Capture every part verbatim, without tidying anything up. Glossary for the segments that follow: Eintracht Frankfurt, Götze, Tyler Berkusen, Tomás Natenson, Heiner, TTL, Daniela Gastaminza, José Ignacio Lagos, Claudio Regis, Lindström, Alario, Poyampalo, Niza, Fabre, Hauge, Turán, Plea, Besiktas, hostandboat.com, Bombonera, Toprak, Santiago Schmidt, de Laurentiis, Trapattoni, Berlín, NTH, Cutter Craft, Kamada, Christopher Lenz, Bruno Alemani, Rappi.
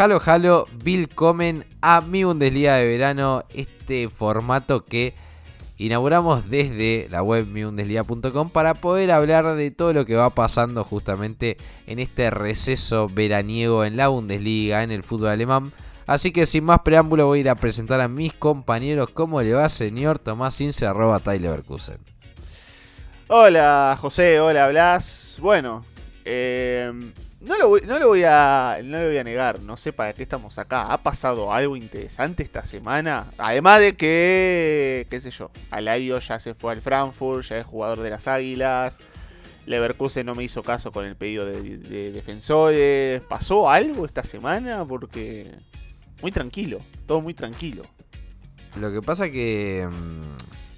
Halo Halo, willkommen a mi Bundesliga de verano, este formato que inauguramos desde la web mi bundesliga punto com para poder hablar de todo lo que va pasando justamente en este receso veraniego en la Bundesliga, en el fútbol alemán. Así que sin más preámbulo voy a ir a presentar a mis compañeros. ¿Cómo le va, señor Tomás Ince, arroba Tyler Berkusen? Hola José, hola Blas. Bueno, eh... No lo, voy, no, lo voy a, no lo voy a negar, no sé para qué estamos acá. Ha pasado algo interesante esta semana. Además de que, qué sé yo, Alario ya se fue al Frankfurt, ya es jugador de las Águilas. Leverkusen no me hizo caso con el pedido de, de, de defensores. ¿Pasó algo esta semana? Porque muy tranquilo, todo muy tranquilo. Lo que pasa que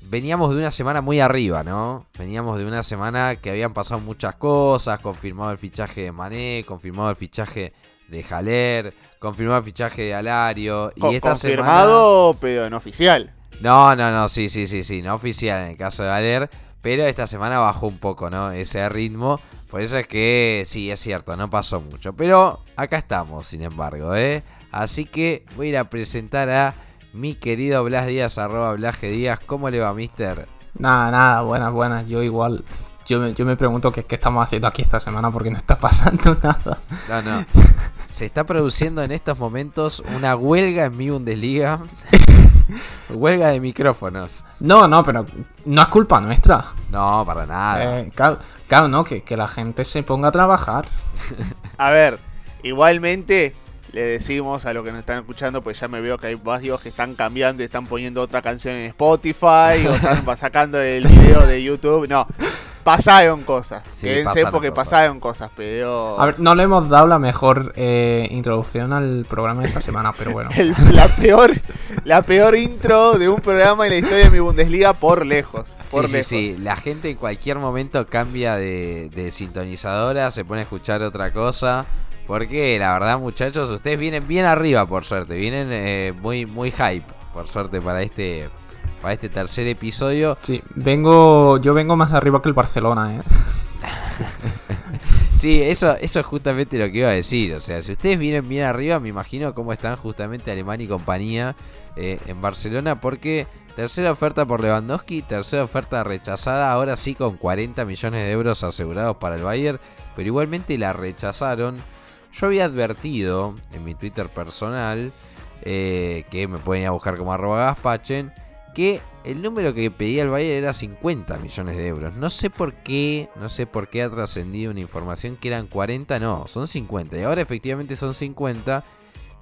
veníamos de una semana muy arriba, ¿no? Veníamos de una semana que habían pasado muchas cosas. Confirmado el fichaje de Mané, confirmado el fichaje de Haller, confirmado el fichaje de Alario. Y Co- esta confirmado, semana... pero no oficial. No, no, no, sí, sí, sí, sí, no oficial en el caso de Haller. Pero esta semana bajó un poco, ¿no? Ese ritmo. Por eso es que, sí, es cierto, no pasó mucho. Pero acá estamos, sin embargo, ¿eh? Así que voy a ir a presentar a mi querido Blas Díaz, arroba Blas Díaz. ¿Cómo le va, mister? Nada, nada, buenas, buenas. Yo igual, yo, yo me pregunto qué, qué estamos haciendo aquí esta semana porque no está pasando nada. No, no. Se está produciendo en estos momentos una huelga en mi Bundesliga. Huelga de micrófonos. No, no, pero no es culpa nuestra. No, para nada. Eh, claro, claro, no, que, que la gente se ponga a trabajar. A ver, igualmente... Le decimos a los que nos están escuchando, pues ya me veo que hay varios que están cambiando, están poniendo otra canción en Spotify o están sacando el video de YouTube. No, pasaron cosas. Sí, quédense porque cosas. pasaron cosas, pero... A ver, no le hemos dado la mejor eh, introducción al programa de esta semana, pero bueno. el, la peor la peor intro de un programa en la historia de mi Bundesliga por lejos. Por sí, lejos. sí, sí. La gente en cualquier momento cambia de, de sintonizadora, se pone a escuchar otra cosa. Porque la verdad, muchachos, ustedes vienen bien arriba, por suerte. Vienen eh, muy muy hype, por suerte, para este para este tercer episodio. Sí, vengo yo vengo más arriba que el Barcelona, ¿eh? Sí, eso, eso es justamente lo que iba a decir. O sea, si ustedes vienen bien arriba, me imagino cómo están justamente Alemán y compañía eh, en Barcelona. Porque tercera oferta por Lewandowski, tercera oferta rechazada. Ahora sí con cuarenta millones de euros asegurados para el Bayern. Pero igualmente la rechazaron. Yo había advertido en mi Twitter personal, eh, que me pueden ir a buscar como arroba gaspachen, que el número que pedía el Bayern era cincuenta millones de euros. No sé por qué, no sé por qué ha trascendido una información que eran cuarenta, no, son cincuenta. Y ahora efectivamente son cincuenta.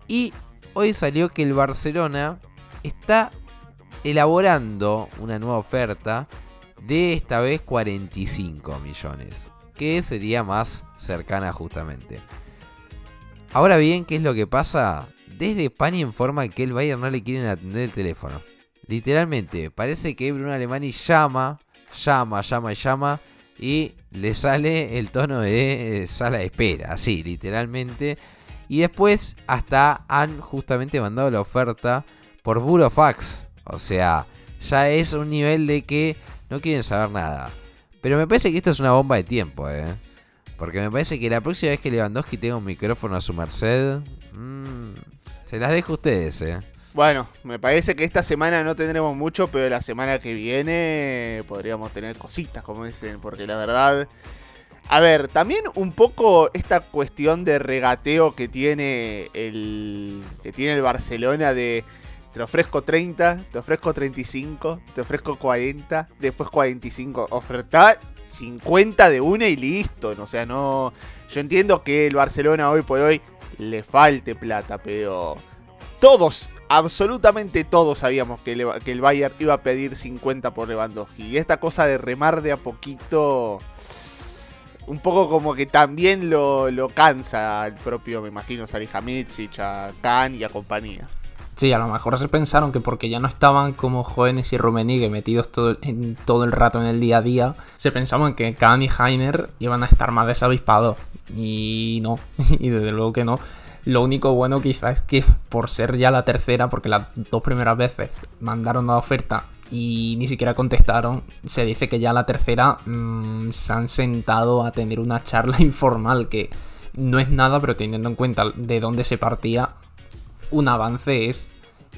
Y hoy salió que el Barcelona está elaborando una nueva oferta de esta vez cuarenta y cinco millones. Que sería más cercana justamente. Ahora bien, ¿qué es lo que pasa? Desde España informan que el Bayern no le quieren atender el teléfono. Literalmente, parece que Bruno Alemani llama, llama, llama y llama y le sale el tono de eh, sala de espera, así, literalmente. Y después hasta han justamente mandado la oferta por burofax. O sea, ya es un nivel de que no quieren saber nada. Pero me parece que esto es una bomba de tiempo, eh. Porque me parece que la próxima vez que Lewandowski tenga un micrófono a su merced, mmm, se las dejo a ustedes, eh. Bueno, me parece que esta semana no tendremos mucho, pero la semana que viene podríamos tener cositas, como dicen, porque la verdad... A ver, también un poco esta cuestión de regateo que tiene el, que tiene el Barcelona de... Te ofrezco treinta, te ofrezco treinta y cinco, te ofrezco cuarenta, después cuarenta y cinco, ofertar... cincuenta de una y listo. O sea, no. Yo entiendo que el Barcelona hoy por hoy le falte plata, pero todos, absolutamente todos sabíamos que, le, que el Bayern iba a pedir cincuenta por Lewandowski. Y esta cosa de remar de a poquito, un poco como que también lo, lo cansa al propio, me imagino, Salihamidzic, a Kahn y a compañía. Sí, a lo mejor se pensaron que porque ya no estaban como jóvenes y Rummenigge metidos todo el, en, todo el rato en el día a día, se pensaban que Kahn y Heiner iban a estar más desavispados. Y no, y desde luego que no. Lo único bueno quizás es que por ser ya la tercera, porque las dos primeras veces mandaron la oferta y ni siquiera contestaron, se dice que ya la tercera mmm, se han sentado a tener una charla informal que... no es nada, pero teniendo en cuenta de dónde se partía, un avance es.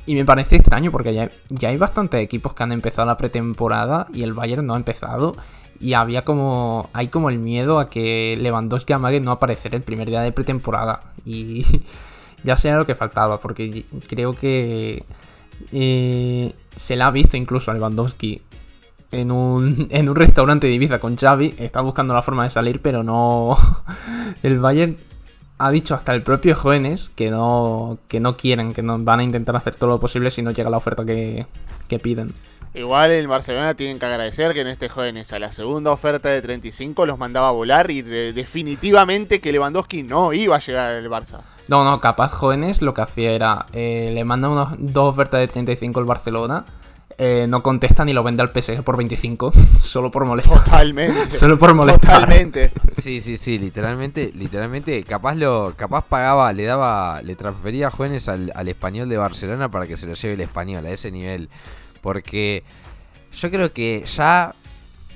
Y me parece extraño porque ya, ya hay bastantes equipos que han empezado la pretemporada y el Bayern no ha empezado. Y había como hay como el miedo a que Lewandowski amague no aparecer el primer día de pretemporada. Y ya sea lo que faltaba, porque creo que eh, se la ha visto incluso a Lewandowski en un, en un restaurante de Ibiza con Xavi. Está buscando la forma de salir, pero no. El Bayern ha dicho hasta el propio Jóvenes que no, que no quieren, que no van a intentar hacer todo lo posible si no llega la oferta que, que piden. Igual el Barcelona tienen que agradecer que en este Jóvenes a la segunda oferta de treinta y cinco los mandaba a volar y de, definitivamente que Lewandowski no iba a llegar al Barça. No, no, capaz Jóvenes lo que hacía era, eh, le manda unos, dos ofertas de treinta y cinco al Barcelona, eh, no contesta ni lo vende al P S G por veinticinco, solo por molestar. Totalmente. Solo por molestar. Totalmente. Sí, sí, sí, literalmente, literalmente, capaz lo, capaz pagaba, le daba, le transfería a Jóvenes al, al Español de Barcelona para que se lo lleve el Español, a ese nivel. Porque yo creo que ya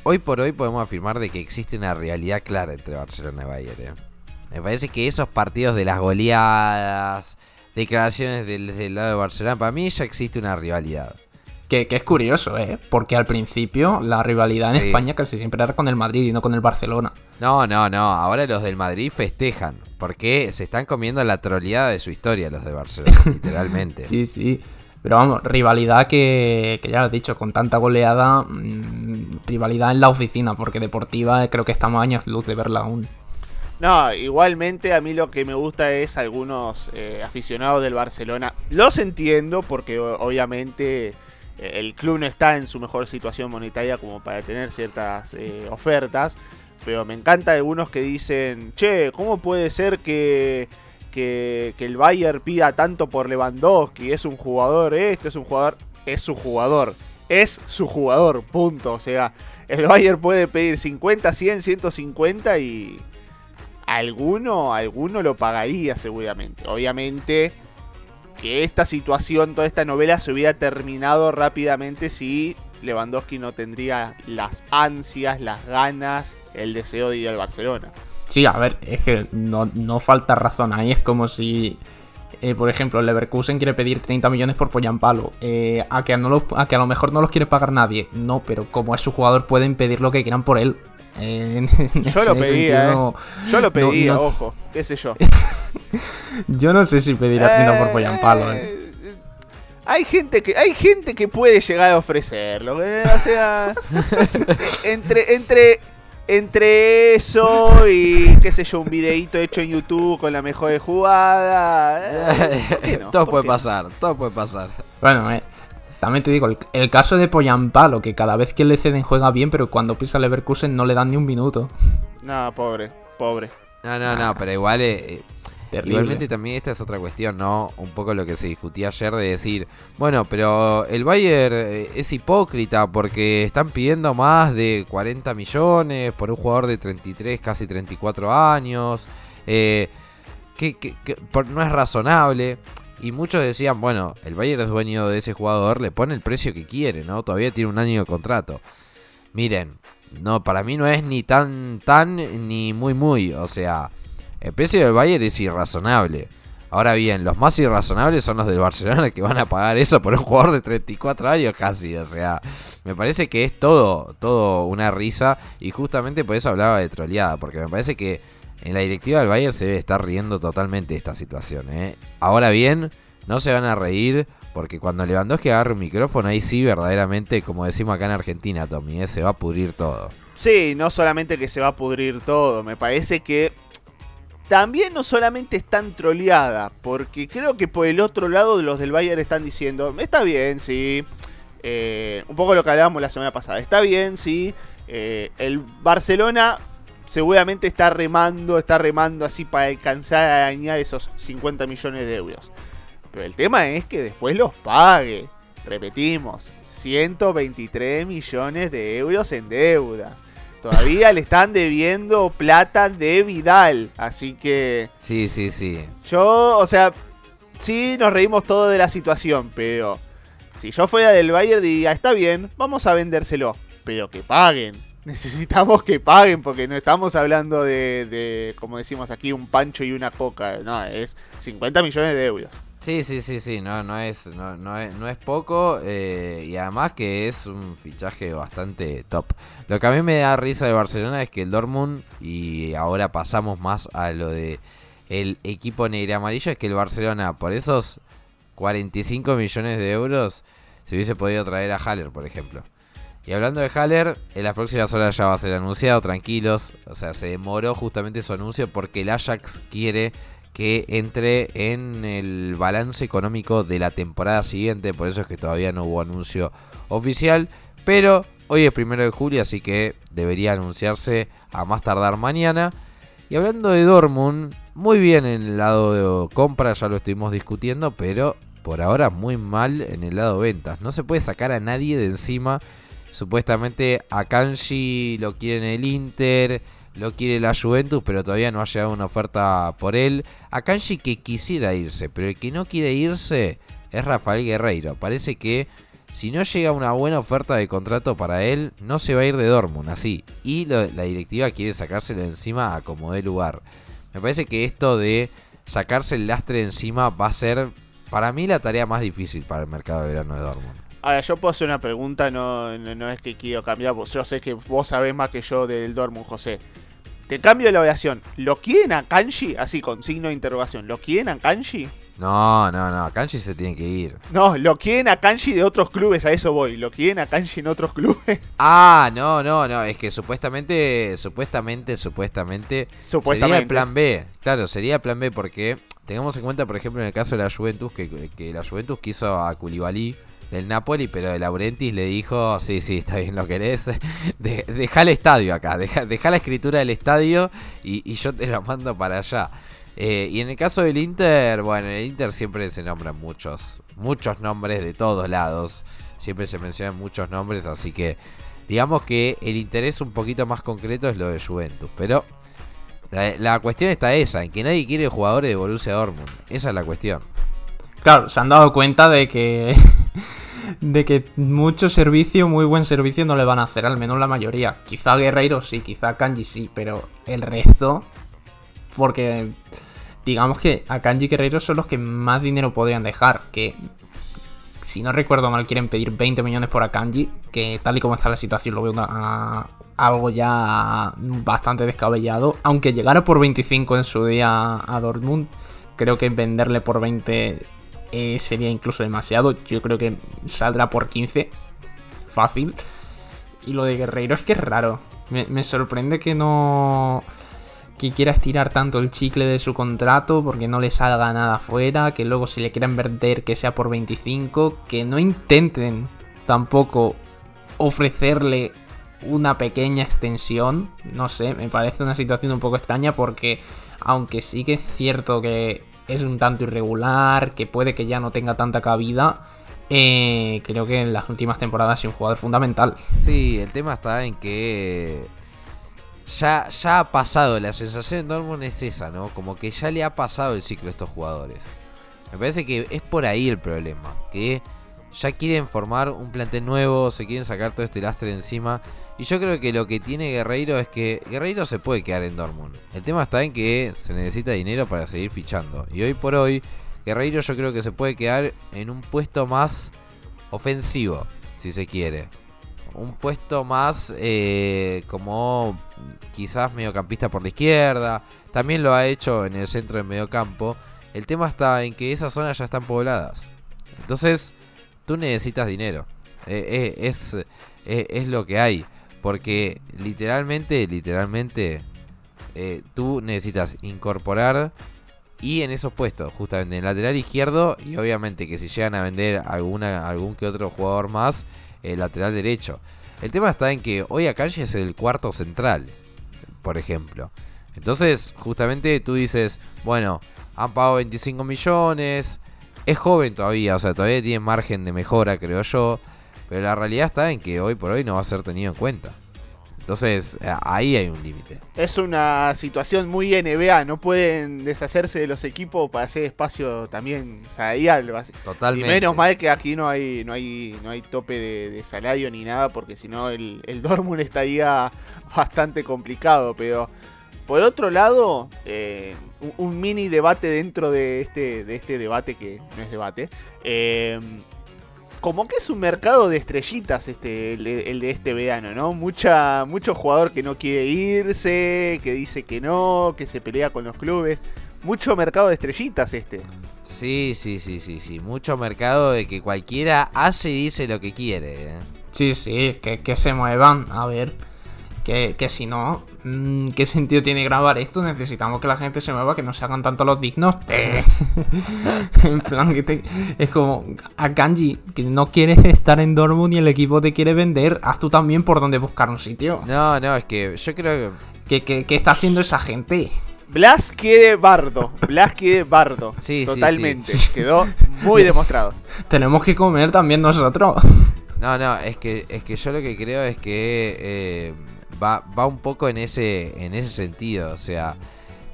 hoy por hoy podemos afirmar de que existe una rivalidad clara entre Barcelona y Bayern, ¿eh? Me parece que esos partidos de las goleadas, declaraciones del, del lado de Barcelona, para mí ya existe una rivalidad. Que, que es curioso, ¿eh? Porque al principio la rivalidad en sí. España casi siempre era con el Madrid y no con el Barcelona. No, no, no. Ahora los del Madrid festejan porque se están comiendo la troleada de su historia los de Barcelona, literalmente. Sí, sí. Pero vamos, rivalidad que, que ya lo has dicho, con tanta goleada, mmm, rivalidad en la oficina, porque deportiva creo que estamos años luz de verla aún. No, igualmente a mí lo que me gusta es algunos eh, aficionados del Barcelona. Los entiendo porque obviamente el club no está en su mejor situación monetaria como para tener ciertas eh, ofertas, pero me encanta algunos que dicen, che, ¿cómo puede ser que... Que, que el Bayern pida tanto por Lewandowski, es un jugador, esto es un jugador, es su jugador, es su jugador, punto. O sea, el Bayern puede pedir cincuenta, cien, ciento cincuenta y alguno, alguno lo pagaría seguramente. Obviamente que esta situación, toda esta novela se hubiera terminado rápidamente si Lewandowski no tendría las ansias, las ganas, el deseo de ir al Barcelona. Sí, a ver, es que no, no falta razón ahí. Es como si, eh, por ejemplo, el Leverkusen quiere pedir treinta millones por Poyampalo. Eh, a, que no los, a que a lo mejor no los quiere pagar nadie. No, pero como es su jugador, pueden pedir lo que quieran por él. Eh, Yo, lo pedía, sentido, eh. Yo lo pedía, Yo no, lo pedía, ojo, qué sé yo. Yo no sé si pedir a Tino eh, por Poyampalo, eh. Hay gente que hay gente que puede llegar a ofrecerlo, eh, o sea, entre entre... Entre eso y, qué sé yo, un videíto hecho en YouTube con la mejor de jugada. ¿Por qué no? Todo ¿Por puede qué? pasar, todo puede pasar. Bueno, eh, también te digo, el, el caso de Poyampalo, que cada vez que le ceden juega bien, pero cuando pisa Leverkusen no le dan ni un minuto. No, pobre, pobre. No, no, no, pero igual, eh, igualmente también esta es otra cuestión, ¿no? Un poco lo que se discutía ayer de decir, bueno, pero el Bayern es hipócrita porque están pidiendo más de cuarenta millones por un jugador de treinta y tres, casi treinta y cuatro años, eh, que, que, que por, no es razonable. Y muchos decían, bueno, el Bayern es dueño de ese jugador, le pone el precio que quiere, ¿no? Todavía tiene un año de contrato. Miren, no, para mí no es ni tan, tan, ni muy, muy, o sea... El precio del Bayern es irrazonable. Ahora bien, los más irrazonables son los del Barcelona que van a pagar eso por un jugador de treinta y cuatro años casi. O sea, me parece que es todo, todo una risa. Y justamente por eso hablaba de troleada. Porque me parece que en la directiva del Bayern se debe estar riendo totalmente de esta situación, ¿eh? Ahora bien, no se van a reír porque cuando Lewandowski agarre un micrófono, ahí sí verdaderamente, como decimos acá en Argentina, Tommy, ¿eh? Se va a pudrir todo. Sí, no solamente que se va a pudrir todo. Me parece que... También no solamente es tan troleada, porque creo que por el otro lado los del Bayern están diciendo, está bien, sí, eh, un poco lo que hablábamos la semana pasada, está bien, sí, eh, el Barcelona seguramente está remando, está remando así para alcanzar a dañar esos cincuenta millones de euros. Pero el tema es que después los pague, repetimos, ciento veintitrés millones de euros en deudas. Todavía le están debiendo plata de Vidal, así que... Sí, sí, sí. Yo, o sea, sí nos reímos todo de la situación, pero... Si yo fuera del Bayern diría, está bien, vamos a vendérselo, pero que paguen. necesitamos que paguen, porque no estamos hablando de, de, como decimos aquí, un pancho y una coca. No, es cincuenta millones de euros. Sí, sí, sí, sí, no, no es, no, no es, no es poco, eh, y además que es un fichaje bastante top. Lo que a mí me da risa de Barcelona es que el Dortmund, y ahora pasamos más a lo de el equipo negro amarillo, es que el Barcelona por esos cuarenta y cinco millones de euros se hubiese podido traer a Haller, por ejemplo. Y hablando de Haller, en las próximas horas ya va a ser anunciado, tranquilos, o sea, se demoró justamente su anuncio porque el Ajax quiere que entre en el balance económico de la temporada siguiente. Por eso es que todavía no hubo anuncio oficial. Pero hoy es primero de julio, así que debería anunciarse a más tardar mañana. Y hablando de Dortmund, muy bien en el lado de compra, ya lo estuvimos discutiendo. Pero por ahora muy mal en el lado ventas. No se puede sacar a nadie de encima. Supuestamente Akanji lo quiere el Inter, lo quiere la Juventus, pero todavía no ha llegado una oferta por él. Akanji que quisiera irse, pero el que no quiere irse es Rafael Guerreiro. Parece que si no llega una buena oferta de contrato para él, no se va a ir de Dortmund, así. Y lo, la directiva quiere sacárselo de encima a como dé lugar. Me parece que esto de sacarse el lastre de encima va a ser, para mí, la tarea más difícil para el mercado de verano de Dortmund. Ahora, yo puedo hacer una pregunta, no, no, no es que quiero cambiar, yo sé que vos sabés más que yo del Dortmund, José. Te cambio la oración. ¿Lo quieren a Kanji? Así, con signo de interrogación. ¿Lo quieren a Kanji? No, no, no. A Kanji se tiene que ir. No, ¿lo quieren a Kanji de otros clubes? A eso voy. ¿Lo quieren a Kanji en otros clubes? Ah, no, no, no. Es que supuestamente, supuestamente, supuestamente... Supuestamente. Sería el plan B. Claro, sería el plan B porque... Tengamos en cuenta, por ejemplo, en el caso de la Juventus, que, que la Juventus quiso a Koulibaly del Napoli, pero de Laurentiis le dijo, sí, sí, está bien, lo querés, de, dejá el estadio acá, dejá, dejá la escritura del estadio y, y yo te lo mando para allá. Eh, y en el caso del Inter, bueno, en el Inter siempre se nombran muchos, muchos nombres de todos lados, siempre se mencionan muchos nombres, así que digamos que el interés un poquito más concreto es lo de Juventus, pero la, la cuestión está esa, en que nadie quiere jugadores de Borussia Dortmund, esa es la cuestión. Claro, se han dado cuenta de que de que mucho servicio, muy buen servicio no le van a hacer, al menos la mayoría. Quizá Guerreiro sí, quizá Kanji sí, pero el resto, porque digamos que a Kanji y Guerreiro son los que más dinero podrían dejar, que si no recuerdo mal quieren pedir veinte millones por Akanji, que tal y como está la situación lo veo una, a, algo ya bastante descabellado, aunque llegara por veinticinco en su día a Dortmund, creo que venderle por veinte... Eh, sería incluso demasiado. Yo creo que saldrá por quince. Fácil. Y lo de Guerreiro es que es raro. Me, me sorprende que no... Que quiera estirar tanto el chicle de su contrato. Porque no le salga nada afuera. Que luego si le quieran vender que sea por veinticinco. Que no intenten tampoco ofrecerle una pequeña extensión. No sé, me parece una situación un poco extraña. Porque aunque sí que es cierto que... es un tanto irregular, que puede que ya no tenga tanta cabida. Eh, creo que en las últimas temporadas es un jugador fundamental. Sí, el tema está en que ya, ya ha pasado, la sensación en Dortmund es esa, ¿no? Como que ya le ha pasado el ciclo a estos jugadores. Me parece que es por ahí el problema, que ya quieren formar un plantel nuevo, se quieren sacar todo este lastre encima. Y yo creo que lo que tiene Guerreiro es que Guerreiro se puede quedar en Dortmund. El tema está en que se necesita dinero para seguir fichando. Y hoy por hoy, Guerreiro yo creo que se puede quedar en un puesto más ofensivo, si se quiere. Un puesto más eh, como quizás mediocampista por la izquierda. También lo ha hecho en el centro del mediocampo. El tema está en que esas zonas ya están pobladas. Entonces, tú necesitas dinero. Eh, eh, es, eh, es lo que hay. Porque literalmente, literalmente, eh, tú necesitas incorporar y en esos puestos, justamente en el lateral izquierdo y obviamente que si llegan a vender alguna algún que otro jugador más, el lateral derecho. El tema está en que hoy Akanji es el cuarto central, por ejemplo. Entonces, justamente tú dices, bueno, han pagado veinticinco millones, es joven todavía, o sea, todavía tiene margen de mejora, creo yo. Pero la realidad está en que hoy por hoy no va a ser tenido en cuenta. Entonces, ahí hay un límite. Es una situación muy N B A, no pueden deshacerse de los equipos para hacer espacio también salarial. Totalmente. Y menos mal que aquí no hay no hay, no hay tope de, de salario ni nada, porque si no el, el Dortmund estaría bastante complicado. Pero por otro lado, eh, un, un mini debate dentro de este, de este debate que no es debate. Eh, Como que es un mercado de estrellitas este el de, el de este verano, ¿no? Mucha, mucho jugador que no quiere irse, que dice que no, que se pelea con los clubes. Mucho mercado de estrellitas este. Sí, sí, sí, sí, sí. Mucho mercado de que cualquiera hace y dice lo que quiere. ¿eh? Sí, sí, que, que se muevan. A ver, que, que si no, ¿qué sentido tiene grabar esto? Necesitamos que la gente se mueva, que no se hagan tanto los dignos. En plan, que te... es como Akanji, que no quieres estar en Dortmund y el equipo te quiere vender. Haz tú también por donde buscar un sitio. No, no, es que yo creo que... ¿Qué, qué, qué está haciendo esa gente? Blas quiere bardo, Blas quiere bardo. Sí, totalmente, sí, sí. Quedó muy demostrado. Tenemos que comer también nosotros. No, no, es que, es que yo lo que creo es que... Eh... Va, va un poco en ese, en ese sentido. O sea,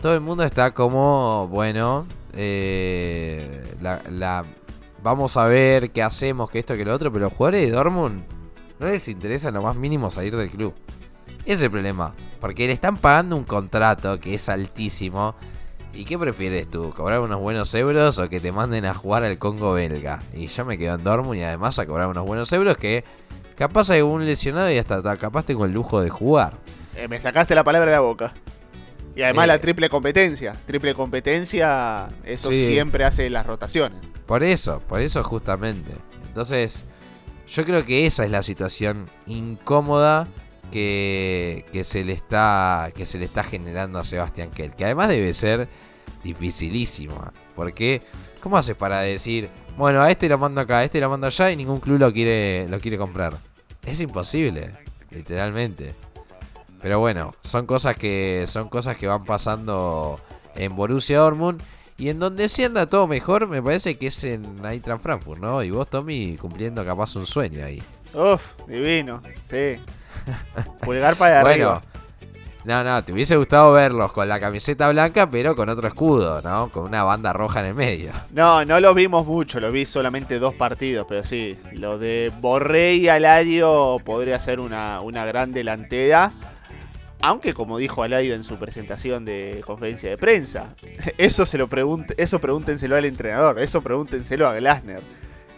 todo el mundo está como, bueno, eh, la, la, vamos a ver qué hacemos, que esto, que lo otro. Pero los jugadores de Dortmund no les interesa en lo más mínimo salir del club. Ese es el problema. Porque le están pagando un contrato que es altísimo. ¿Y qué prefieres tú? ¿Cobrar unos buenos euros o que te manden a jugar al Congo belga? Y yo me quedo en Dortmund y además a cobrar unos buenos euros que... Capaz hay un lesionado y hasta capaz tengo el lujo de jugar. Eh, me sacaste la palabra de la boca. Y además eh, la triple competencia. Triple competencia, eso sí. Siempre hace las rotaciones. Por eso, por eso justamente. Entonces, yo creo que esa es la situación incómoda que, que, se, le está, que se le está generando a Sebastián Kell. Que además debe ser dificilísima. Porque, ¿cómo haces para decir, bueno, a este lo mando acá, a este lo mando allá y ningún club lo quiere, lo quiere comprar? Es imposible, literalmente. Pero bueno, son cosas que son cosas que van pasando en Borussia Dortmund. Y en donde se anda todo mejor, me parece que es en Eintracht Frankfurt, ¿no? Y vos, Tommy, cumpliendo capaz un sueño ahí. Uf, divino, sí. Pulgar para arriba. Bueno, no, no, te hubiese gustado verlos con la camiseta blanca, pero con otro escudo, ¿no? Con una banda roja en el medio. No, no los vimos mucho, los vi solamente dos partidos, pero sí. Lo de Borré y Alario podría ser una, una gran delantera. Aunque, como dijo Alario en su presentación de conferencia de prensa, eso se lo pregunte, eso pregúntenselo al entrenador, eso pregúntenselo a Glasner.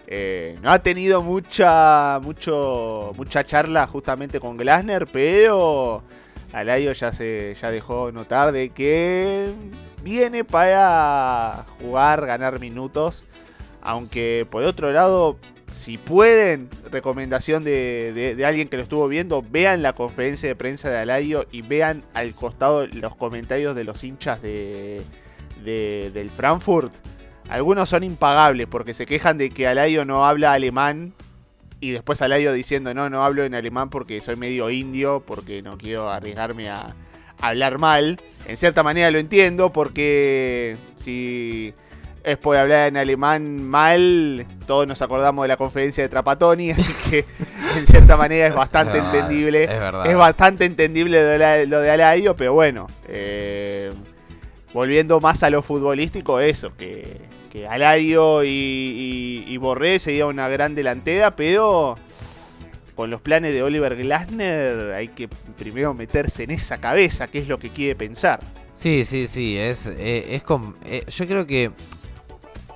Eh, no ha tenido mucha, mucho, mucha charla justamente con Glasner, pero Alario ya se ya dejó notar de que viene para jugar, ganar minutos. Aunque por otro lado, si pueden, recomendación de, de, de alguien que lo estuvo viendo, vean la conferencia de prensa de Alario y vean al costado los comentarios de los hinchas de, de, del Frankfurt. Algunos son impagables porque se quejan de que Alario no habla alemán. Y después Alario diciendo, no, no hablo en alemán porque soy medio indio, porque no quiero arriesgarme a hablar mal. En cierta manera lo entiendo, porque si es por hablar en alemán mal, todos nos acordamos de la conferencia de Trapattoni, así que en cierta manera es bastante no, entendible. Es verdad. Es bastante entendible lo de Alario, pero bueno, eh, volviendo más a lo futbolístico, eso, que... que Alario y, y, y Borré sería una gran delantera, pero con los planes de Oliver Glasner hay que primero meterse en esa cabeza, que es lo que quiere pensar. Sí, sí, sí, es, eh, es com- eh, yo creo que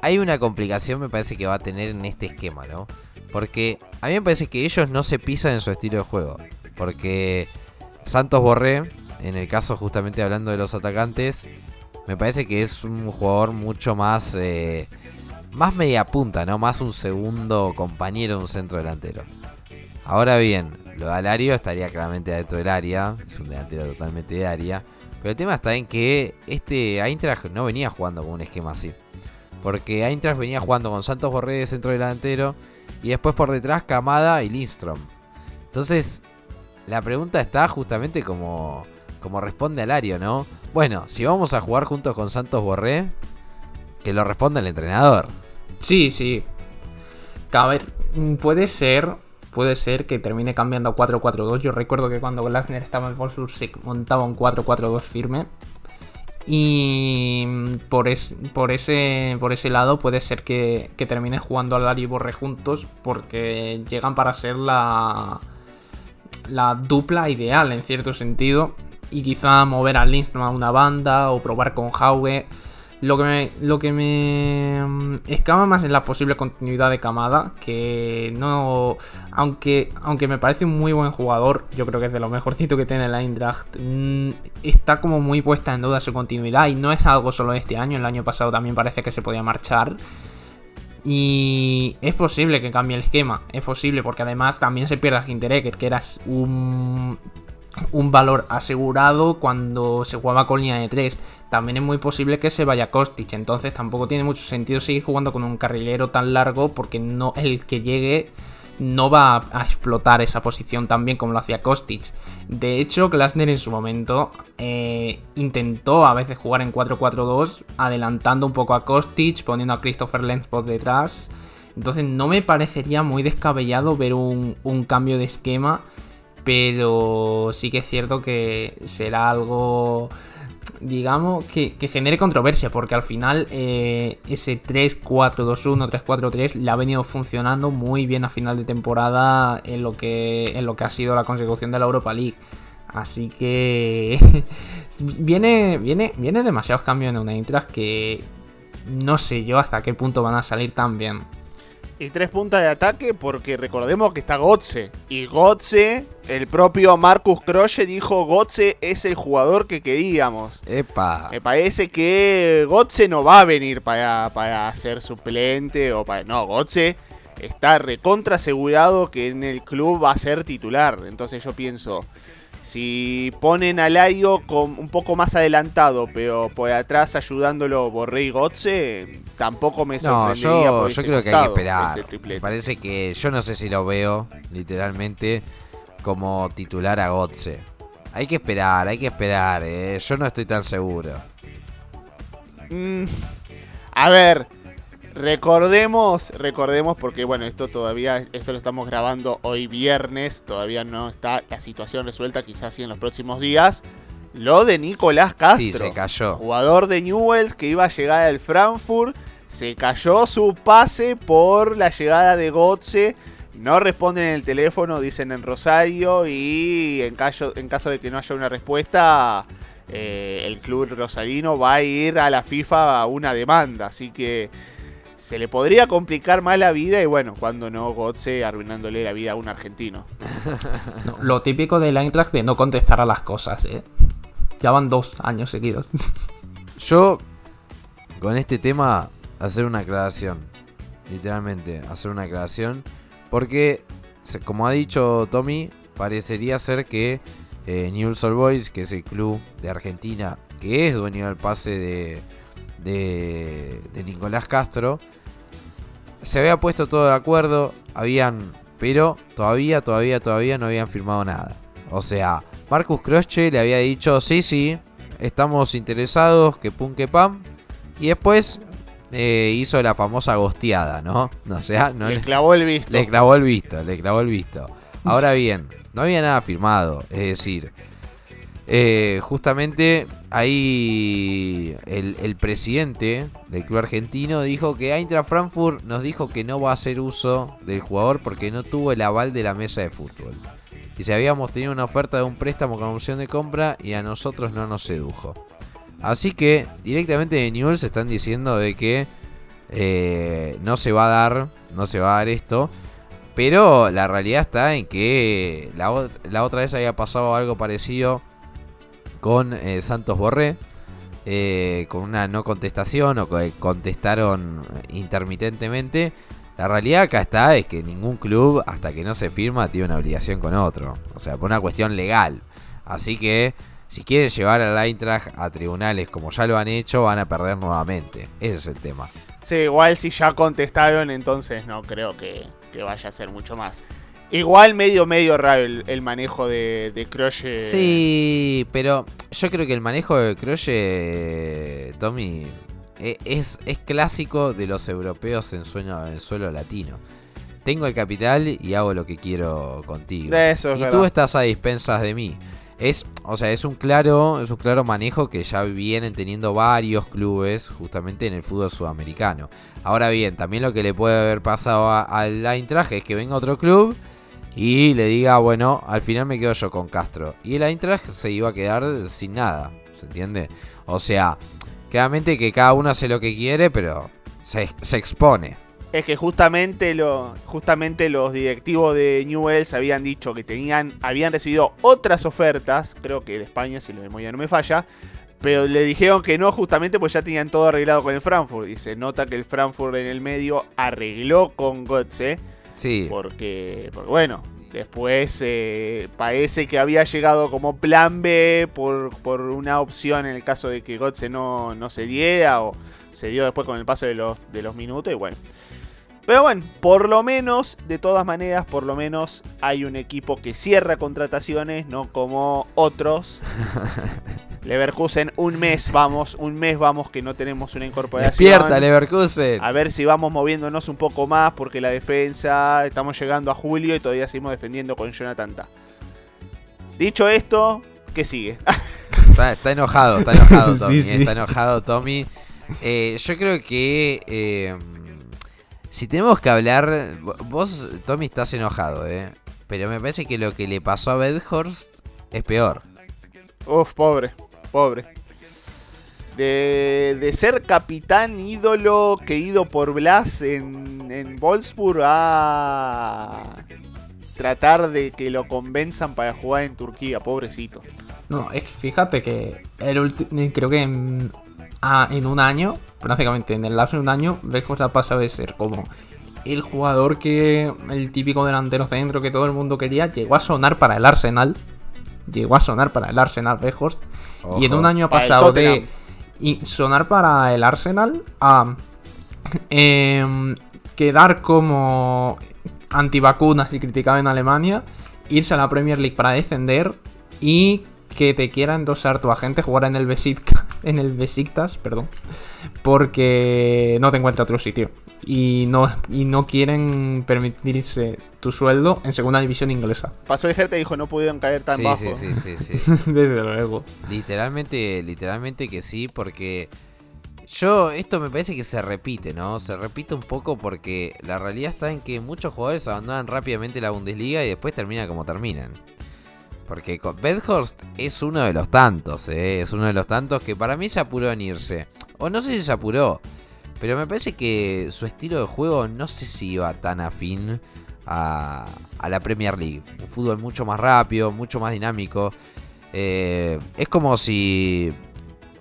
hay una complicación, me parece que va a tener en este esquema, ¿no? Porque a mí me parece que ellos no se pisan en su estilo de juego, porque Santos Borré, en el caso justamente hablando de los atacantes, me parece que es un jugador mucho más eh, más media punta, ¿no? Más un segundo compañero de un centro delantero. Ahora bien, lo de Alario estaría claramente dentro del área. Es un delantero totalmente de área. Pero el tema está en que este Eintracht no venía jugando con un esquema así. Porque Eintracht venía jugando con Santos Borré de centro delantero. Y después por detrás Kamada y Lindström. Entonces, la pregunta está justamente como... como responde Alario, ¿no? Bueno, si vamos a jugar juntos con Santos Borré, que lo responda el entrenador. Sí, sí. A ver, puede ser, puede ser que termine cambiando a cuatro cuatro dos. Yo recuerdo que cuando Glasner estaba en Wolfsburg se montaba un cuatro cuatro dos firme. Y por, es, por, ese, por ese lado puede ser que, que termine jugando Alario y Borré juntos, porque llegan para ser la, la dupla ideal en cierto sentido. Y quizá mover a Lindström a una banda o probar con Hauge. Lo que me, lo que me escama más es la posible continuidad de Kamada, que no, aunque, aunque me parece un muy buen jugador, yo creo que es de lo mejorcito que tiene la Eintracht, está como muy puesta en duda su continuidad, y no es algo solo de este año. El año pasado también parece que se podía marchar, y es posible que cambie el esquema, es posible, porque además también se pierde a Hinteregger, que era un... un valor asegurado cuando se jugaba con línea de tres. También es muy posible que se vaya Kostic, entonces tampoco tiene mucho sentido seguir jugando con un carrilero tan largo, porque no, el que llegue no va a explotar esa posición tan bien como lo hacía Kostic. De hecho, Glasner en su momento eh, intentó a veces jugar en cuatro cuatro dos, adelantando un poco a Kostic, poniendo a Christopher Lenz por detrás. Entonces no me parecería muy descabellado ver un, un cambio de esquema, pero sí que es cierto que será algo, digamos, que, que genere controversia, porque al final eh, ese tres cuatro dos uno, tres cuatro tres le ha venido funcionando muy bien a final de temporada en lo que, en lo que ha sido la consecución de la Europa League. Así que viene, viene, viene demasiados cambios en una Eintracht que no sé yo hasta qué punto van a salir tan bien. Y tres puntas de ataque, porque recordemos que está Götze. Y Götze, el propio Markus Krösche dijo, Götze es el jugador que queríamos. Epa. Me parece que Götze no va a venir para, para ser suplente o para... No, Götze está recontra asegurado que en el club va a ser titular. Entonces yo pienso, si ponen a Alario con un poco más adelantado, pero por atrás ayudándolo Borré y Götze, tampoco me sorprendería. No, yo, yo creo que hay que esperar. Me parece que yo no sé si lo veo, literalmente, como titular a Götze. Hay que esperar, hay que esperar. Eh. Yo no estoy tan seguro. Mm, a ver, recordemos, recordemos porque bueno, esto todavía, esto lo estamos grabando hoy viernes, todavía no está la situación resuelta, quizás sí en los próximos días. Lo de Nicolás Castro, sí, se cayó. Jugador de Newell's que iba a llegar al Frankfurt, se cayó su pase por la llegada de Götze, no responden en el teléfono, dicen en Rosario, y en caso, en caso de que no haya una respuesta, eh, el club rosarino va a ir a la FIFA a una demanda, así que se le podría complicar más la vida, y bueno, cuando no, Götze arruinándole la vida a un argentino. No, lo típico del Eintracht de no contestar a las cosas, ¿eh? Ya van dos años seguidos. Yo, con este tema, hacer una aclaración. Literalmente, hacer una aclaración. Porque, como ha dicho Tommy, parecería ser que eh, Newell's Old Boys, que es el club de Argentina que es dueño del pase de... De, de Nicolás Castro, se había puesto todo de acuerdo, habían, pero todavía, todavía, todavía no habían firmado nada. O sea, Markus Krösche le había dicho, sí, sí, estamos interesados, que pum, que pam, y después eh, hizo la famosa gosteada, ¿no? O sea, no le, le clavó el visto. Le clavó el visto, le clavó el visto. Ahora bien, no había nada firmado, es decir... Eh, justamente ahí el, el presidente del club argentino dijo que Eintracht Frankfurt nos dijo que no va a hacer uso del jugador porque no tuvo el aval de la mesa de fútbol. Y si habíamos tenido una oferta de un préstamo con opción de compra y a nosotros no nos sedujo. Así que directamente de Newell's están diciendo de que eh, no se va a dar, no se va a dar esto. Pero la realidad está en que la, la otra vez había pasado algo parecido con eh, Santos Borré, eh, con una no contestación o que contestaron intermitentemente. La realidad acá está es que ningún club, hasta que no se firma, tiene una obligación con otro, o sea, por una cuestión legal. Así que si quieren llevar a la Eintracht a tribunales como ya lo han hecho, van a perder nuevamente. Ese es el tema. Sí, igual si ya contestaron, entonces no creo que, que vaya a ser mucho más. Igual medio medio raro el, el manejo de, de Krösche. Sí, pero yo creo que el manejo de Krösche, Tommy, es, es clásico de los europeos en, sueño, en suelo latino. tengo el capital y hago lo que quiero contigo. Eso es y verdad. Tú estás a dispensas de mí. Es, o sea, es un claro, es un claro manejo que ya vienen teniendo varios clubes justamente en el fútbol sudamericano. Ahora bien, también lo que le puede haber pasado al Eintracht es que venga otro club y le diga, bueno, al final me quedo yo con Castro. Y el Eintracht se iba a quedar sin nada, ¿se entiende? O sea, claramente que cada uno hace lo que quiere, pero se, se expone. Es que justamente, lo, justamente los directivos de Newell's habían dicho que tenían, habían recibido otras ofertas, creo que de España, si la memoria no me falla, pero le dijeron que no justamente porque ya tenían todo arreglado con el Frankfurt. Y se nota que el Frankfurt en el medio arregló con Götze, sí. porque, porque bueno, después eh, parece que había llegado como plan B por, por una opción en el caso de que Götze no, no se diera o se dio después con el paso de los, de los minutos y bueno. Pero bueno, por lo menos, de todas maneras, por lo menos hay un equipo que cierra contrataciones, no como otros. Leverkusen, un mes vamos, un mes vamos que no tenemos una incorporación. ¡Despierta, Leverkusen! A ver si vamos moviéndonos un poco más, porque la defensa, estamos llegando a julio y todavía seguimos defendiendo con Jonathan Tah. Dicho esto, ¿qué sigue? Está, está enojado, está enojado Tommy, sí, sí. está enojado Tommy. Eh, yo creo que... Eh, Si tenemos que hablar... Vos, Tommy, estás enojado, ¿eh? Pero me parece que lo que le pasó a Bedhorst es peor. Uf, pobre, pobre. De, de ser capitán ídolo querido por Blas en, en Wolfsburg a tratar de que lo convenzan para jugar en Turquía, pobrecito. No, es que fíjate que el ulti- creo que... En... Ah, en un año, prácticamente en el lapso de un año, Bedhorst ha pasado de ser como el jugador que, el típico delantero centro que todo el mundo quería, llegó a sonar para el Arsenal, llegó a sonar para el Arsenal Bedhorst, y en un año ha pasado de sonar para el Arsenal a eh, quedar como antivacunas y criticado en Alemania, irse a la Premier League para descender y que te quiera endosar tu agente jugar en el Besiktas, en el Besiktas, perdón, porque no te encuentra otro sitio y no, y no quieren permitirse tu sueldo en segunda división inglesa. Pasó el Hertha y dijo, no pudieron caer tan sí, bajo. Sí, sí, sí, sí. Desde luego. Literalmente, literalmente que sí, porque yo, esto me parece que se repite, ¿no? Se repite un poco porque la realidad está en que muchos jugadores abandonan rápidamente la Bundesliga y después terminan como terminan. Porque Bedhorst es uno de los tantos, ¿eh? Es uno de los tantos que para mí se apuró en irse. O no sé si se apuró, pero me parece que su estilo de juego no sé si iba tan afín a, a la Premier League. Un fútbol mucho más rápido, mucho más dinámico. Eh, es como si,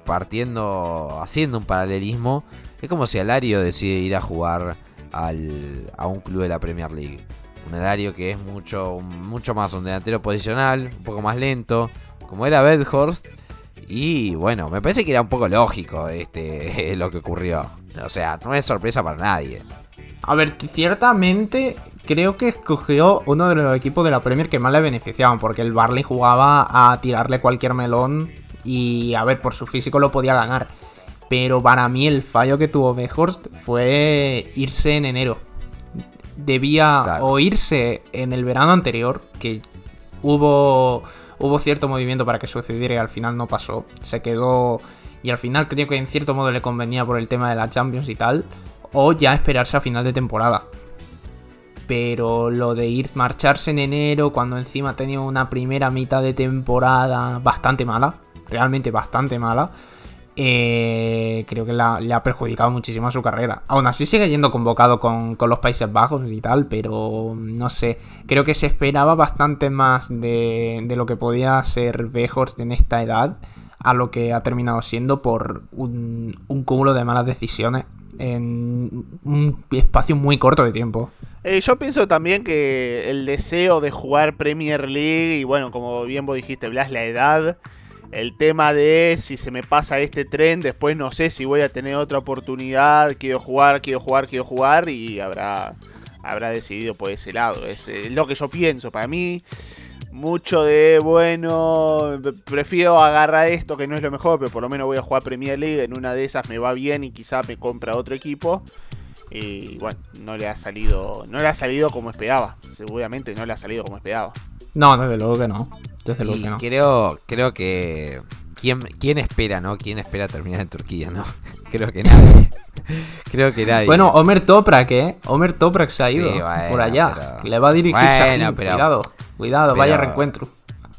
partiendo, haciendo un paralelismo, es como si Alario decide ir a jugar al, a un club de la Premier League. Un Alario que es mucho mucho más un delantero posicional, un poco más lento, como era Bedhorst. Y bueno, me parece que era un poco lógico este lo que ocurrió. O sea, no es sorpresa para nadie. A ver, ciertamente creo que escogió uno de los equipos de la Premier que más le beneficiaban, porque el Barley jugaba a tirarle cualquier melón y, a ver, por su físico lo podía ganar. Pero para mí el fallo que tuvo Bedhorst fue irse en enero. Debía claro. o irse en el verano anterior, que hubo hubo cierto movimiento para que sucediera y al final no pasó. Se quedó y al final creo que en cierto modo le convenía por el tema de la Champions y tal, o ya esperarse a final de temporada. Pero lo de ir marcharse en enero cuando encima tenía una primera mitad de temporada bastante mala, realmente bastante mala, Eh, creo que la, le ha perjudicado muchísimo a su carrera. Aún así sigue yendo convocado con, con los Países Bajos y tal, pero no sé, creo que se esperaba bastante más de, de lo que podía ser Bedhorst en esta edad a lo que ha terminado siendo por un, un cúmulo de malas decisiones en un espacio muy corto de tiempo. Eh, yo pienso también que el deseo de jugar Premier League y bueno, como bien vos dijiste, Blas, la edad. El tema de si se me pasa este tren, después no sé si voy a tener otra oportunidad, quiero jugar, quiero jugar, quiero jugar y habrá, habrá decidido por ese lado. Es lo que yo pienso. Para mí, mucho de, bueno, prefiero agarrar esto que no es lo mejor, pero por lo menos voy a jugar Premier League, en una de esas me va bien y quizá me compra otro equipo. Y bueno, no le ha salido, no le ha salido como esperaba. Seguramente no le ha salido como esperaba. No, desde luego que no. Desde luego que no. Creo, creo que ¿quién, quién espera, ¿no? ¿Quién espera terminar en Turquía, no? Creo que nadie. Creo que nadie. Bueno, Ömer Toprak, ¿eh? Ömer Toprak se ha ido sí, bueno, por allá. Pero... Le va a dirigir bueno, pero... Cuidado, cuidado, pero... vaya reencuentro.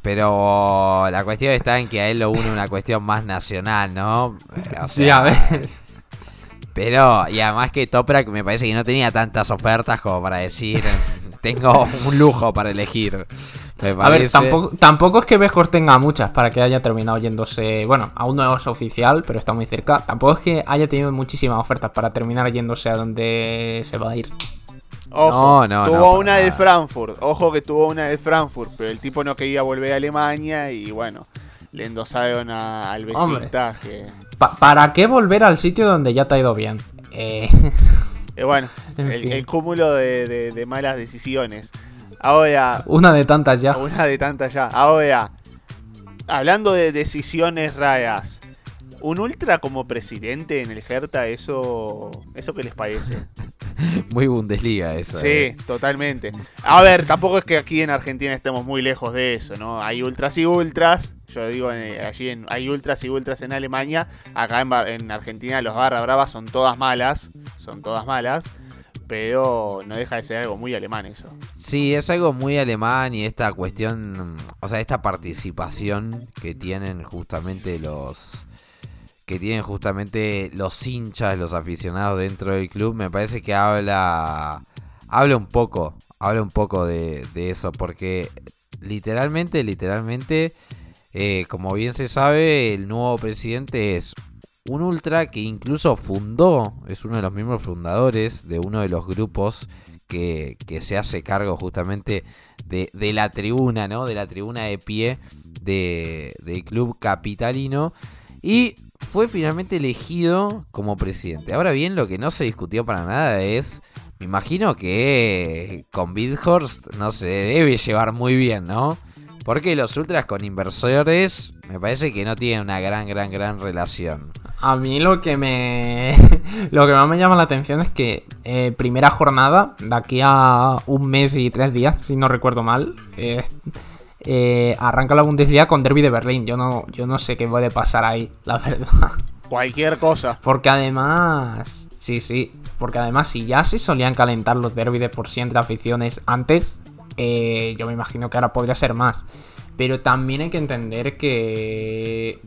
Pero la cuestión está en que a él lo une una cuestión más nacional, ¿no? O sea, sí, a ver. Pero, y además que Toprak me parece que no tenía tantas ofertas como para decir, tengo un lujo para elegir. A ver, tampoco, tampoco es que Bejor tenga muchas para que haya terminado yéndose, bueno, aún no es oficial, pero está muy cerca. Tampoco es que haya tenido muchísimas ofertas para terminar yéndose a donde se va a ir. Ojo, no, no, tuvo no, una del Frankfurt, ojo que tuvo una del Frankfurt, pero el tipo no quería volver a Alemania y bueno, le endosaron a, al Besiktas que... pa- ¿Para qué volver al sitio donde ya te ha ido bien? Eh... Eh, bueno, el, el cúmulo de, de, de malas decisiones. Ahora... Una de tantas ya. Una de tantas ya. Ahora, hablando de decisiones raras, ¿un ultra como presidente en el Hertha, eso, eso qué les parece? Muy Bundesliga eso. Sí, eh. totalmente. A ver, tampoco es que aquí en Argentina estemos muy lejos de eso, ¿no? Hay ultras y ultras. Yo digo, eh, allí en, hay ultras y ultras en Alemania. Acá en, en Argentina los barra bravas son todas malas. Son todas malas. Pero no deja de ser algo muy alemán eso. Sí, es algo muy alemán y esta cuestión... O sea, esta participación que tienen justamente los... que tienen justamente los hinchas, los aficionados dentro del club, me parece que habla habla un poco, habla un poco de, de eso, porque literalmente, literalmente, eh, como bien se sabe, el nuevo presidente es un ultra que incluso fundó, es uno de los miembros fundadores de uno de los grupos que, que se hace cargo justamente de, de la tribuna, ¿no? De la tribuna de pie de, del club capitalino y... fue finalmente elegido como presidente. Ahora bien, lo que no se discutió para nada es... Me imagino que con Windhorst no se debe llevar muy bien, ¿no? Porque los ultras con inversores me parece que no tienen una gran, gran, gran relación. A mí lo que me... lo que más me llama la atención es que... Eh, primera jornada, de aquí a un mes y tres días, si no recuerdo mal... Eh, Eh, arranca la Bundesliga con derbi de Berlín. Yo no, yo no sé qué puede pasar ahí, la verdad. Cualquier cosa. Porque además, sí, sí. Porque además, si ya se solían calentar los derbis de por sí entre aficiones antes, eh, yo me imagino que ahora podría ser más. Pero también hay que entender que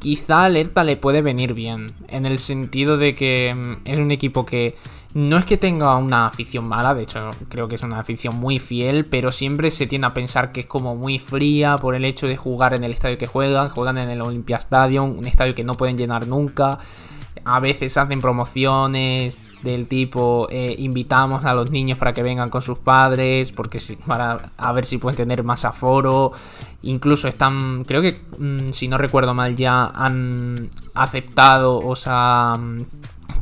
quizá al Hertha le puede venir bien. En el sentido de que es un equipo que no es que tenga una afición mala, de hecho creo que es una afición muy fiel, pero siempre se tiende a pensar que es como muy fría por el hecho de jugar en el estadio que juegan, juegan en el Olympia Stadium, un estadio que no pueden llenar nunca. A veces hacen promociones del tipo, eh, invitamos a los niños para que vengan con sus padres, porque si, para a ver si pueden tener más aforo. Incluso están, creo que, mmm, si no recuerdo mal, ya han aceptado, o sea...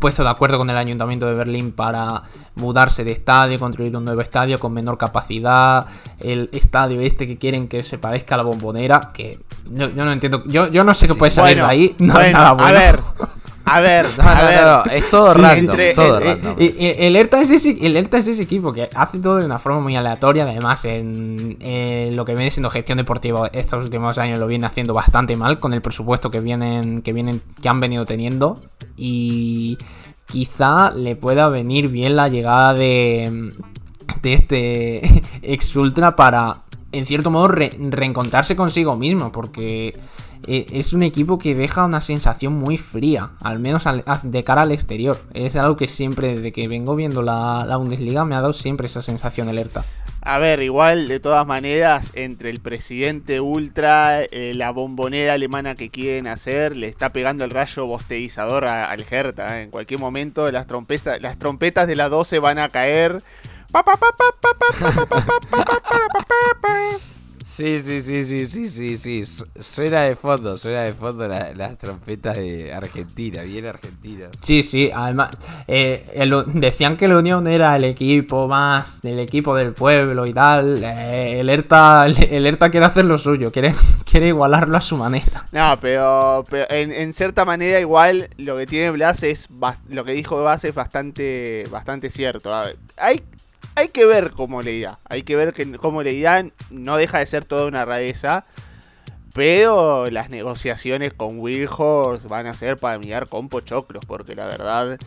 puesto de acuerdo con el Ayuntamiento de Berlín para mudarse de estadio, construir un nuevo estadio con menor capacidad, el estadio este que quieren que se parezca a la Bombonera, que yo, yo no entiendo, yo, yo no sé qué sí, puede salir bueno, de ahí, no bueno, hay nada bueno. A ver, a ver, no, a no, ver. No, no, no, es todo sí, random, entre, todo el, random. El, el, el, Hertha es ese, el Hertha es ese equipo que hace todo de una forma muy aleatoria, además en, en lo que viene siendo gestión deportiva estos últimos años lo viene haciendo bastante mal con el presupuesto que vienen, que vienen, que han venido teniendo y quizá le pueda venir bien la llegada de, de este ex-ultra para, en cierto modo, re- reencontrarse consigo mismo, porque es un equipo que deja una sensación muy fría, al menos al, de cara al exterior. Es algo que siempre, desde que vengo viendo la, la Bundesliga, me ha dado siempre esa sensación alerta. A ver, igual, de todas maneras, entre el presidente ultra, eh, la bombonera alemana que quieren hacer, le está pegando el rayo bosteizador a, al Hertha. ¿eh? En cualquier momento las, trompeza, las trompetas de las doce van a caer. Sí, sí, sí, sí, sí, sí, sí. Suena de fondo, suena de fondo las la trompetas de Argentina, bien argentinas. Sí, sí, además eh, el, decían que la Unión era el equipo más, el equipo del pueblo y tal. Eh, el Hertha, el Hertha quiere hacer lo suyo, quiere, quiere igualarlo a su manera. No, pero, pero en, en cierta manera igual lo que tiene Blas es, lo que dijo Blas es bastante, bastante cierto. A ver, hay... Hay que ver cómo le irá, hay que ver que, cómo le irán, no deja de ser toda una rareza, pero las negociaciones con Wilhorst van a ser para mirar con pochoclos, porque la verdad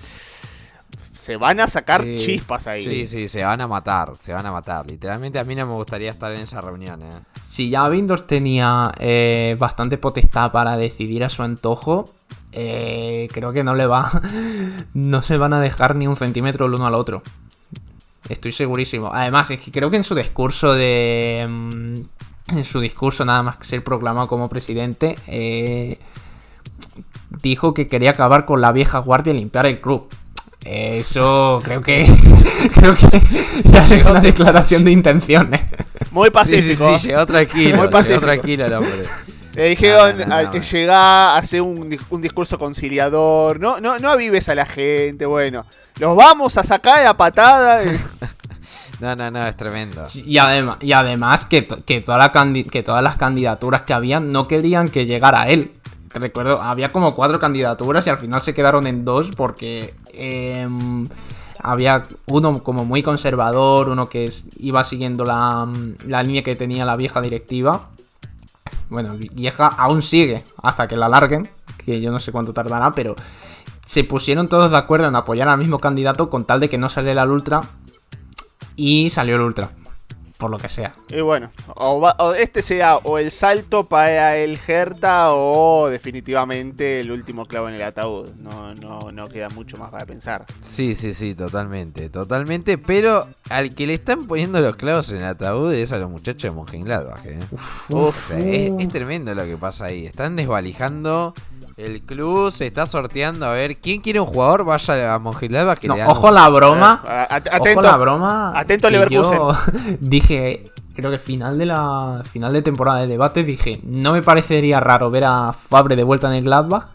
se van a sacar sí, chispas ahí. Sí, sí, se van a matar, se van a matar. Literalmente a mí no me gustaría estar en esa reunión. ¿eh? Si ya Windows tenía eh, bastante potestad para decidir a su antojo, eh, creo que no le va, no se van a dejar ni un centímetro el uno al otro. Estoy segurísimo. Además, es que creo que en su discurso de... En su discurso, nada más que ser proclamado como presidente, eh, dijo que quería acabar con la vieja guardia y limpiar el club. Eso creo que... creo que ya llegó una declaración de intenciones. Muy pacífico. Sí, sí, sí, llegó tranquilo. Muy pacífico. Llegó tranquilo el hombre. Le dijeron no, no, no, no. que llegá a hacer un, un discurso conciliador, no, no, no avives a la gente, bueno, los vamos a sacar a patada. No, no, no, es tremendo. Y además, y además que, que, toda la candi- que todas las candidaturas que habían no querían que llegara él. Recuerdo, había como cuatro candidaturas y al final se quedaron en dos porque... Eh, había uno como muy conservador, uno que iba siguiendo la, la línea que tenía la vieja directiva. Bueno, vieja aún sigue hasta que la larguen, que yo no sé cuánto tardará, pero se pusieron todos de acuerdo en apoyar al mismo candidato con tal de que no saliera el ultra, y salió el ultra, por lo que sea. Y bueno, o, va, o este sea o el salto para el Hertha o definitivamente el último clavo en el ataúd, no, no, no queda mucho más para pensar. Sí, sí, sí, totalmente, totalmente, pero al que le están poniendo los clavos en el ataúd es a los muchachos de Mönchengladbach, ¿eh? Uf, uf, o sea, uf. Es, es tremendo lo que pasa ahí, están desvalijando... El club se está sorteando, a ver, ¿quién quiere un jugador? Vaya a Mönchengladbach que no, le dan... Ojo a la broma, eh, atento, ojo a la broma. Atento a Leverkusen. Yo dije, creo que final de la final de temporada de debate, dije, no me parecería raro ver a Fabre de vuelta en el Gladbach.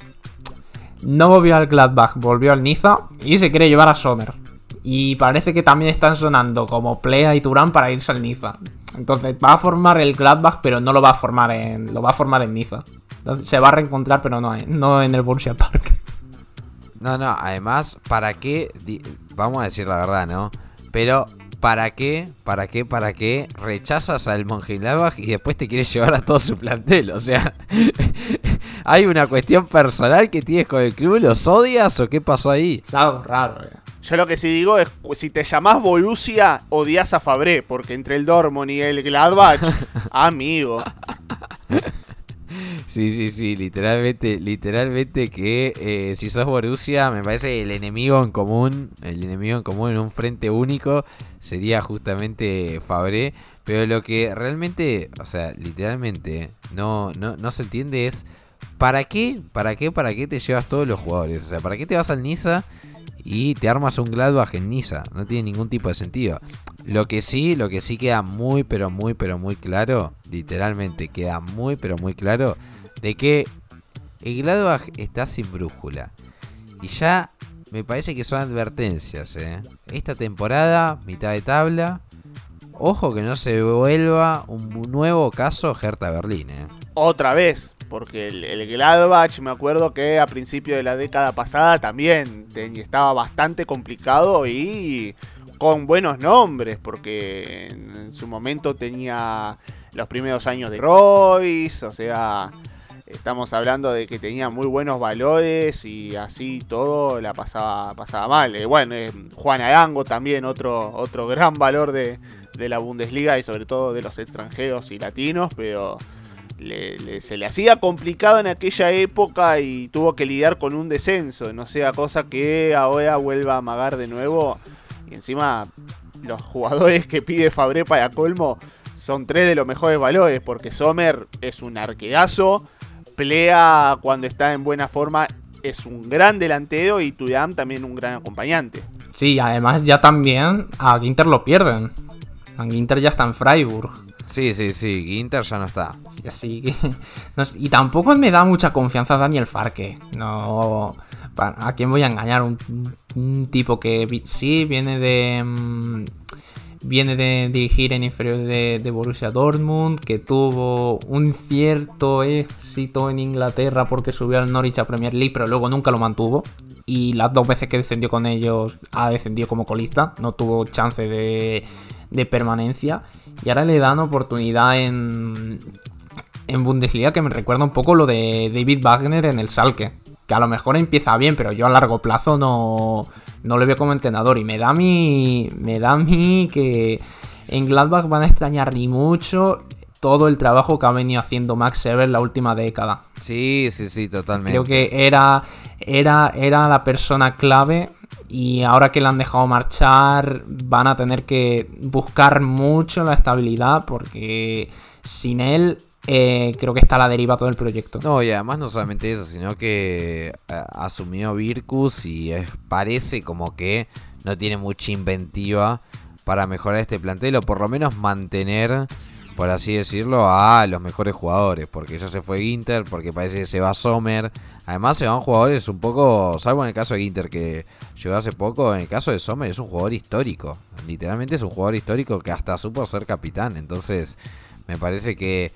No volvió al Gladbach, volvió al Niza y se quiere llevar a Sommer. Y parece que también están sonando como Plea y Turán para irse al Niza. Entonces va a formar el Gladbach, pero no lo va a formar en, lo va a formar en Niza. Se va a reencontrar, pero no, no en el Borussia Park. No, no, además, ¿para qué? Di- Vamos a decir la verdad, ¿no? Pero, ¿para qué? ¿Para qué? ¿Para qué? Rechazas al Mönchengladbach y después te quieres llevar a todo su plantel. O sea, ¿hay una cuestión personal que tienes con el club? ¿Los odias o qué pasó ahí? Es algo raro, eh. Yo lo que sí digo es, si te llamás Borussia, odias a Fabré, porque entre el Dortmund y el Gladbach, amigo... Sí, sí, sí, literalmente, literalmente que eh, si sos Borussia, me parece el enemigo en común, el enemigo en común en un frente único sería justamente Fabré, pero lo que realmente, o sea, literalmente no, no, no se entiende es ¿para qué? ¿Para qué? ¿Para qué te llevas todos los jugadores? O sea, ¿para qué te vas al Niza y te armas un Gladbach en Niza? No tiene ningún tipo de sentido. Lo que sí, lo que sí queda muy, pero muy, pero muy claro, literalmente queda muy, pero muy claro, de que el Gladbach está sin brújula. Y ya me parece que son advertencias, ¿eh? Esta temporada, mitad de tabla, ojo que no se vuelva un nuevo caso Hertha Berlín, ¿eh? Otra vez. Porque el, el Gladbach, me acuerdo que a principio de la década pasada también estaba bastante complicado y con buenos nombres, porque en su momento tenía los primeros años de Royce, o sea, estamos hablando de que tenía muy buenos valores y así todo la pasaba, pasaba mal. Eh, bueno, eh, Juan Arango también, otro, otro gran valor de, de la Bundesliga y sobre todo de los extranjeros y latinos, pero... Le, le, se le hacía complicado en aquella época y tuvo que lidiar con un descenso, no sea cosa que ahora vuelva a amagar de nuevo. Y encima los jugadores que pide Fabré para colmo son tres de los mejores valores, porque Sommer es un arquerazo, Plea cuando está en buena forma es un gran delantero y Thuram también un gran acompañante. Sí, además ya también a Ginter lo pierden, a Ginter ya está en Freiburg. Sí, sí, sí, Inter ya no está. Así que, no, y tampoco me da mucha confianza Daniel Farke. No, ¿a quién voy a engañar? Un, un tipo que sí viene de... Viene de dirigir en inferior de, de Borussia Dortmund, que tuvo un cierto éxito en Inglaterra porque subió al Norwich a Premier League, pero luego nunca lo mantuvo. Y las dos veces que descendió con ellos ha descendido como colista, no tuvo chance de, de permanencia. Y ahora le dan oportunidad en, en Bundesliga, que me recuerda un poco lo de David Wagner en el Schalke. Que a lo mejor empieza bien, pero yo a largo plazo no, no le veo como entrenador. Y me da a mí, me da a mí que en Gladbach van a extrañar ni mucho todo el trabajo que ha venido haciendo Max Eber la última década. Sí, sí, sí, totalmente. Creo que era, era, era la persona clave y ahora que la han dejado marchar van a tener que buscar mucho la estabilidad porque sin él... Eh, creo que está a la deriva todo el proyecto. No, y además no solamente eso, sino que asumió Virkus y es, parece como que no tiene mucha inventiva para mejorar este plantel o por lo menos mantener, por así decirlo, a los mejores jugadores. Porque ya se fue Ginter, porque parece que se va Sommer. Además se van jugadores un poco, salvo en el caso de Ginter que llegó hace poco, en el caso de Sommer es un jugador histórico. Literalmente es un jugador histórico que hasta supo ser capitán. Entonces me parece que...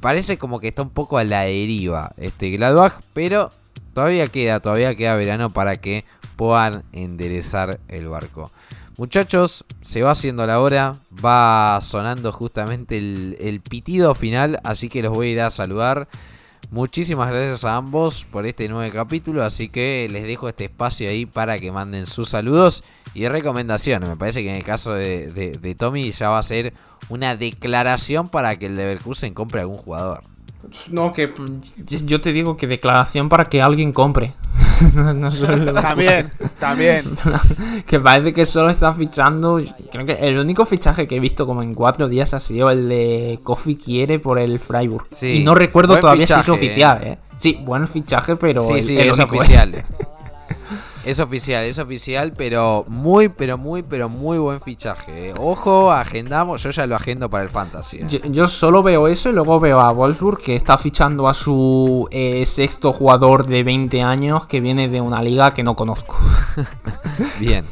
Parece como que está un poco a la deriva este Gladbach, pero todavía queda, todavía queda verano para que puedan enderezar el barco. Muchachos, se va haciendo la hora, va sonando justamente el, el pitido final, así que los voy a ir a saludar. Muchísimas gracias a ambos por este nuevo capítulo, así que les dejo este espacio ahí para que manden sus saludos y recomendaciones. Me parece que en el caso de, de, de Tommy ya va a ser una declaración para que el Leverkusen compre a algún jugador. No, que yo te digo que declaración para que alguien compre. no, no también, también. Que parece que solo está fichando. Creo que el único fichaje que he visto como en cuatro días ha sido el de Kofi Quiere por el Freiburg. Sí, y no recuerdo todavía fichaje, si es oficial, eh. ¿eh? Sí, buen fichaje, pero sí, el, sí, el es único, oficial. ¿Eh? Es oficial, es oficial, pero muy, pero muy, pero muy buen fichaje. Ojo, agendamos, yo ya lo agendo para el Fantasy. ¿Eh? Yo, yo solo veo eso y luego veo a Wolfsburg que está fichando a su eh, sexto jugador de veinte años que viene de una liga que no conozco. Bien,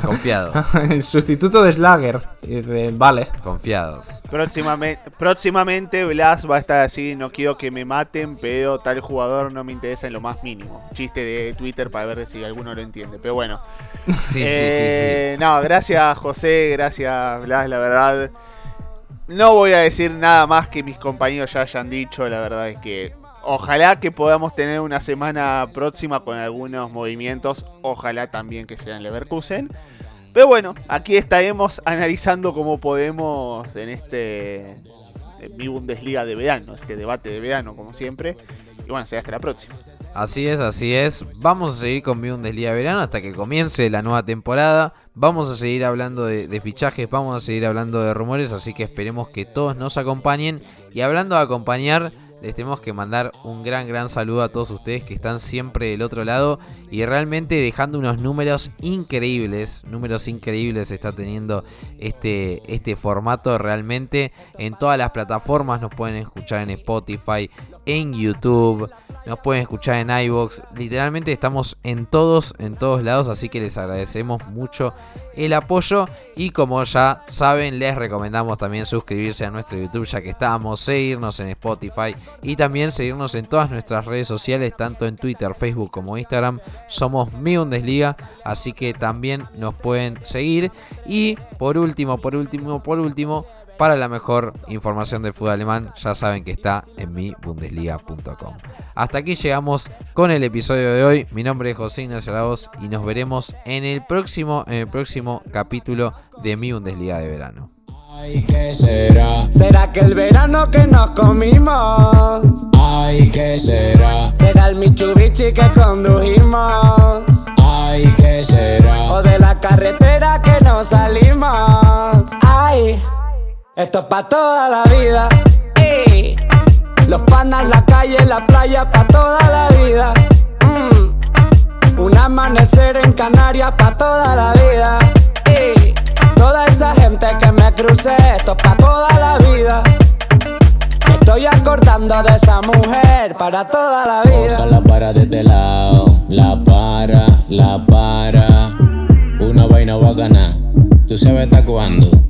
confiados. El sustituto de Slager, eh, vale. Confiados. Próximamente, próximamente Blas va a estar así, no quiero que me maten, pero tal jugador no me interesa en lo más mínimo. Chiste de Twitter para ver si alguno lo entiende, pero bueno. Sí, eh, sí, sí, sí. No, gracias José, gracias Blas, la verdad. No voy a decir nada más que mis compañeros ya hayan dicho, la verdad es que... Ojalá que podamos tener una semana próxima con algunos movimientos. Ojalá también que sea en Leverkusen. Pero bueno, aquí estaremos analizando cómo podemos en este en mi Bundesliga de verano, este debate de verano, como siempre. Y bueno, será hasta la próxima. Así es, así es. Vamos a seguir con mi Bundesliga de verano hasta que comience la nueva temporada. Vamos a seguir hablando de, de fichajes, vamos a seguir hablando de rumores. Así que esperemos que todos nos acompañen. Y hablando de acompañar... Les tenemos que mandar un gran, gran saludo a todos ustedes que están siempre del otro lado y realmente dejando unos números increíbles. Números increíbles está teniendo este, este formato realmente. En todas las plataformas nos pueden escuchar en Spotify, en YouTube, nos pueden escuchar en iVoox. Literalmente estamos en todos, en todos lados, así que les agradecemos mucho el apoyo. Y como ya saben, les recomendamos también suscribirse a nuestro YouTube ya que estamos, seguirnos en Spotify y también seguirnos en todas nuestras redes sociales, tanto en Twitter, Facebook como Instagram. Somos Mi Bundesliga, así que también nos pueden seguir. Y por último, por último, por último, para la mejor información del fútbol alemán, ya saben que está en mi bundesliga punto com. Hasta aquí llegamos con el episodio de hoy. Mi nombre es José Ignacio Lagos y nos veremos en el próximo, en el próximo capítulo de Mi Bundesliga de verano. Ay, ¿qué será? ¿Será que el verano que nos comimos? Ay, ¿qué será? ¿Será el Mitsubishi que condujimos? Ay, ¿qué será? ¿O de la carretera que nos salimos? Ay... Esto es pa' toda la vida, ey. Los panas, la calle, la playa, pa' toda la vida, mm. Un amanecer en Canarias, pa' toda la vida, ey. toda esa gente que me crucé, esto es pa' toda la vida. Me estoy acordando de esa mujer para toda la vida. Osa la para de este lado, la para, la para. Una vaina va a ganar, tú sabes hasta cuándo.